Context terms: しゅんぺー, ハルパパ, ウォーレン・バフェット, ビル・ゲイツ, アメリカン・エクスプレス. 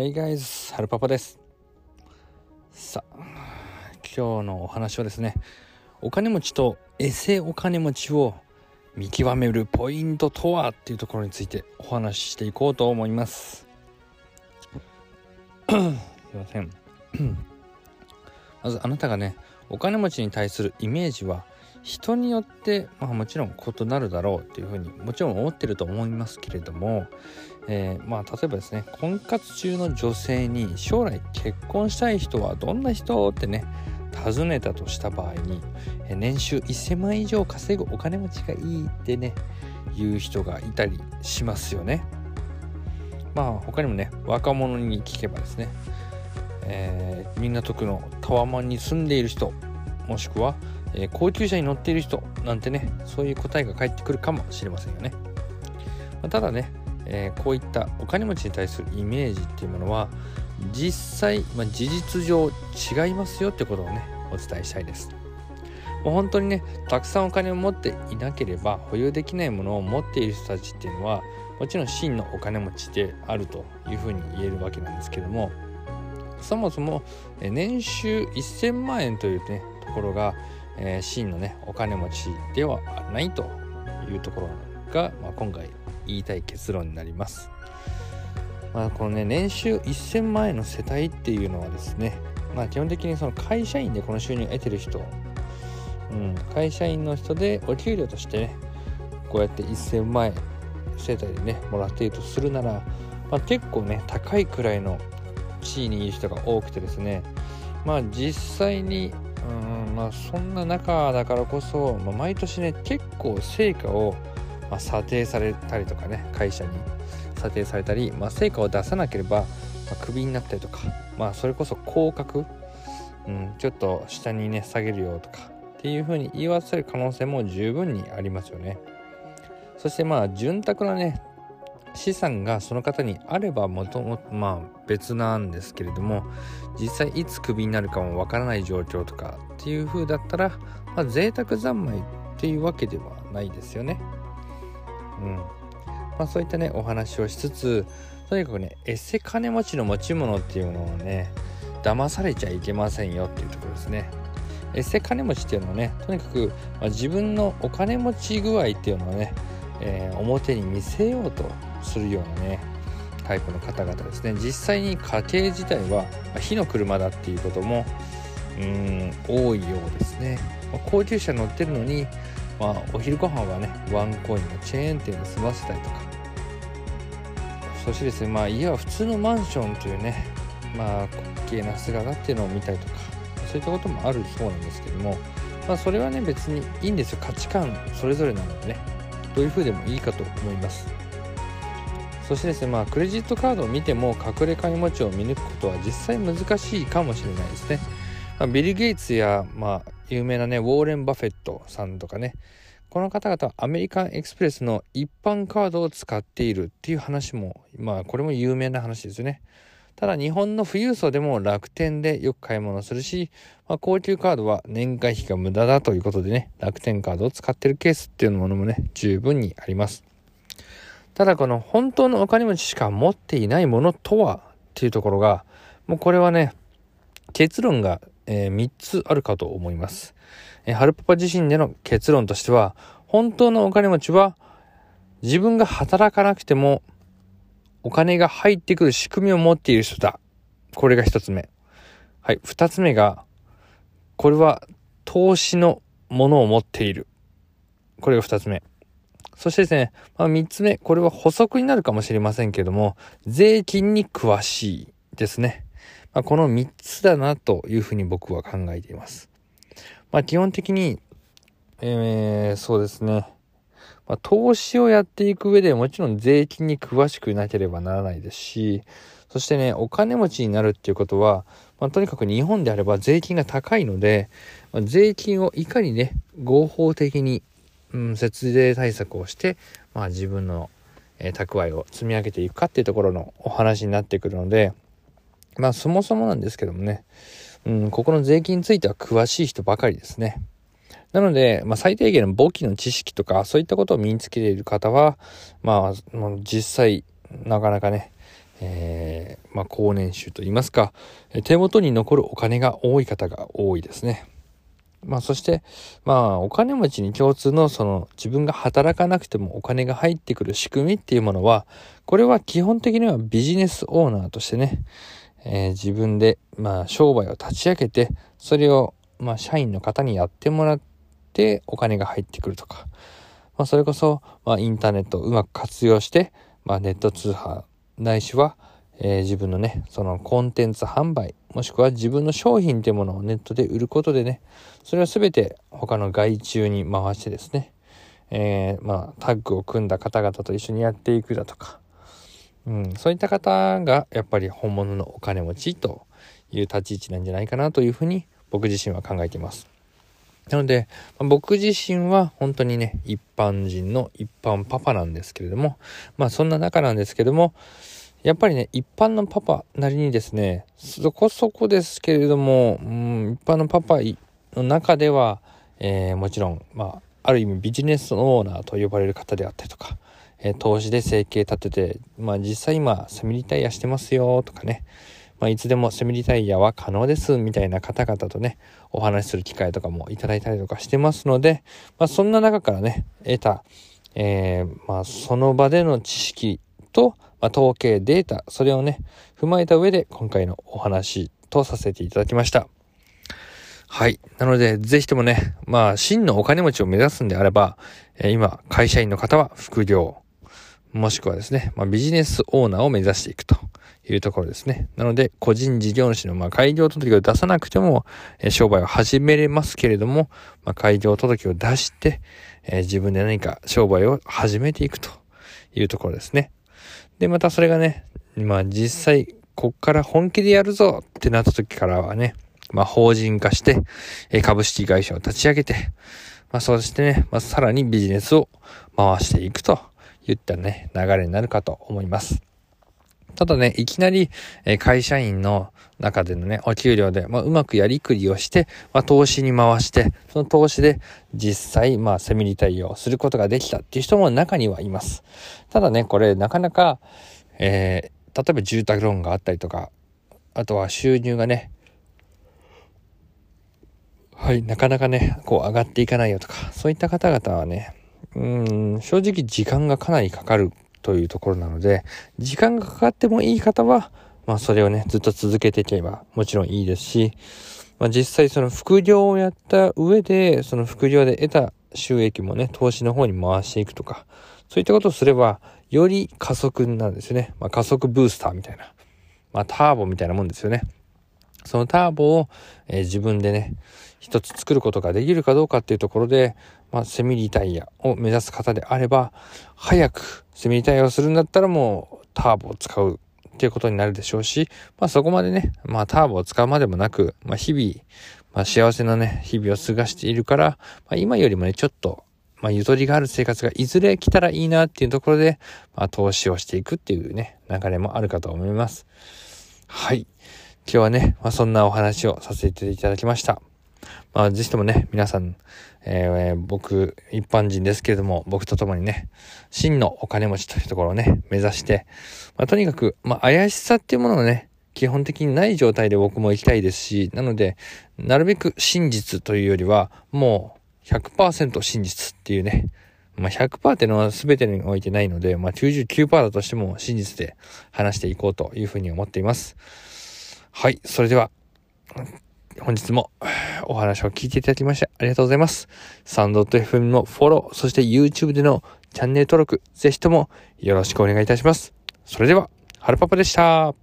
Hey guys、 ハルパパです。さあ、今日のお話はですね、お金持ちとエセお金持ちを見極めるポイントとはっていうところについてお話ししていこうと思います。すいません。まずあなたがね、お金持ちに対するイメージは人によって、もちろん異なるだろうっていうふうにもちろん思ってると思いますけれども、例えばですね、婚活中の女性に将来結婚したい人はどんな人ってね尋ねたとした場合に、年収1000万以上稼ぐお金持ちがいいってね言う人がいたりしますよね。他にもね、若者に聞けばですね、港区のタワマンに住んでいる人、もしくは高級車に乗っている人なんてね、そういう答えが返ってくるかもしれませんよね。ただね、こういったお金持ちに対するイメージっていうものは実際、事実上違いますよってことをねお伝えしたいです。本当にね、たくさんお金を持っていなければ保有できないものを持っている人たちっていうのはもちろん真のお金持ちであるというふうに言えるわけなんですけども、そもそも年収1000万円というねところが真のねお金持ちではないというところが、今回言いたい結論になります。このね、年収1000万円の世帯っていうのはですね、基本的にその会社員でこの収入を得てる人、会社員の人でお給料としてねこうやって1000万円世帯でねもらっているとするなら、結構ね高いくらいの地位にいる人が多くてですね、実際にそんな中だからこそ、毎年ね結構成果を、査定されたりとかね、会社に査定されたり、成果を出さなければ、クビになったりとか、それこそ降格、ちょっと下にね下げるよとかっていう風に言い渡される可能性も十分にありますよね。そして潤沢なね資産がその方にあれば別なんですけれども、実際いつクビになるかもわからない状況とかっていう風だったら、贅沢三昧っていうわけではないですよね。そういったねお話をしつつ、とにかくねエセ金持ちの持ち物っていうものをね騙されちゃいけませんよっていうところですね。エセ金持ちっていうのはね、とにかく、自分のお金持ち具合っていうのをね、表に見せようとするようなねタイプの方々ですね。実際に家計自体は火の車だっていうことも多いようですね。高級車乗ってるのに、お昼ご飯はねワンコインのチェーン店で済ませたりとか、そしてですね、家は普通のマンションというね、滑稽な姿っていうのを見たりとか、そういったこともあるそうなんですけども、それはね別にいいんですよ。価値観それぞれなのでね、どういう風でもいいかと思います。そしてですね、クレジットカードを見ても隠れ金持ちを見抜くことは実際難しいかもしれないですね。ビル・ゲイツや、有名なねウォーレン・バフェットさんとかね、この方々はアメリカン・エクスプレスの一般カードを使っているっていう話も、これも有名な話ですよね。ただ日本の富裕層でも楽天でよく買い物するし、高級カードは年会費が無駄だということでね、楽天カードを使っているケースっていうものもね十分にあります。ただこの本当のお金持ちしか持っていないものとはっていうところが、これはね結論が、3つあるかと思います。ハルパパ自身での結論としては、本当のお金持ちは自分が働かなくてもお金が入ってくる仕組みを持っている人だ。これが1つ目。2つ目が、これは投資のものを持っている。これが2つ目。そしてですね、3つ目、これは補足になるかもしれませんけれども、税金に詳しいですね。この3つだなというふうに僕は考えています。基本的に、そうですね、投資をやっていく上でもちろん税金に詳しくなければならないですし、そしてね、お金持ちになるっていうことは、とにかく日本であれば税金が高いので、税金をいかにね、合法的に節税対策をして、自分の、蓄えを積み上げていくかっていうところのお話になってくるので、そもそもなんですけどもね、ここの税金については詳しい人ばかりですね。なので、最低限の簿記の知識とかそういったことを身につけている方は、実際なかなかね、高年収といいますか、手元に残るお金が多い方が多いですね。そして、お金持ちに共通のその自分が働かなくてもお金が入ってくる仕組みっていうものは、これは基本的にはビジネスオーナーとしてね、自分で、商売を立ち上げて、それを、社員の方にやってもらってお金が入ってくるとか、それこそ、インターネットをうまく活用して、ネット通販ないしは、自分のね、そのコンテンツ販売、もしくは自分の商品というものをネットで売ることでね、それはすべて他の外注に回してですね、タッグを組んだ方々と一緒にやっていくだとか、そういった方がやっぱり本物のお金持ちという立ち位置なんじゃないかなというふうに僕自身は考えています。なので、僕自身は本当にね、一般人の一般パパなんですけれども、そんな中なんですけれども、やっぱりね、一般のパパなりにですね、そこそこですけれども、一般のパパの中では、もちろん、ある意味ビジネスオーナーと呼ばれる方であったりとか、投資で生計立てて、実際今セミリタイヤしてますよとかね、いつでもセミリタイヤは可能ですみたいな方々とね、お話しする機会とかもいただいたりとかしてますので、そんな中からね、得た、その場での知識と、統計データ、それをね、踏まえた上で今回のお話とさせていただきました。はい。なので、ぜひともね、真のお金持ちを目指すんであれば、今、会社員の方は副業、もしくはですね、ビジネスオーナーを目指していくというところですね。なので、個人事業主の開業届を出さなくても、商売を始めれますけれども、開業届を出して、自分で何か商売を始めていくというところですね。で、またそれがね、実際、こっから本気でやるぞってなった時からはね、法人化して、株式会社を立ち上げて、そしてね、さらにビジネスを回していくといったね、流れになるかと思います。ただね、いきなり、会社員の中でのね、お給料で、うまくやりくりをして、投資に回して、その投資で実際、セミリタイヤをすることができたっていう人も中にはいます。ただね、これなかなか、例えば住宅ローンがあったりとか、あとは収入がね、なかなかね、上がっていかないよとか、そういった方々はね、正直時間がかなりかかるというところなので、時間がかかってもいい方は、それをね、ずっと続けていけばもちろんいいですし、実際その副業をやった上で、その副業で得た収益もね、投資の方に回していくとか、そういったことをすれば、より加速なんですよね。加速ブースターみたいな、ターボみたいなもんですよね。そのターボを、自分でね、一つ作ることができるかどうかっていうところで、セミリタイヤを目指す方であれば、早くセミリタイヤをするんだったらもうターボを使うっていうことになるでしょうし、そこまでね、ターボを使うまでもなく、日々、幸せなね、日々を過ごしているから、今よりもね、ちょっと、ゆとりがある生活がいずれ来たらいいなっていうところで、投資をしていくっていうね、流れもあるかと思います。はい。今日はね、そんなお話をさせていただきました。ぜひともね、皆さん、僕、一般人ですけれども、僕と共にね、真のお金持ちというところをね、目指して、とにかく、怪しさっていうものをね、基本的にない状態で僕も行きたいですし、なので、なるべく真実というよりは、もう 100% 真実っていうね、100% っていうのは全てにおいてないので、99% だとしても真実で話していこうというふうに思っています。はい、それでは本日もお話を聞いていただきましてありがとうございます。サンド .fm のフォロー、そして YouTube でのチャンネル登録、ぜひともよろしくお願いいたします。それでは、はるパパでした。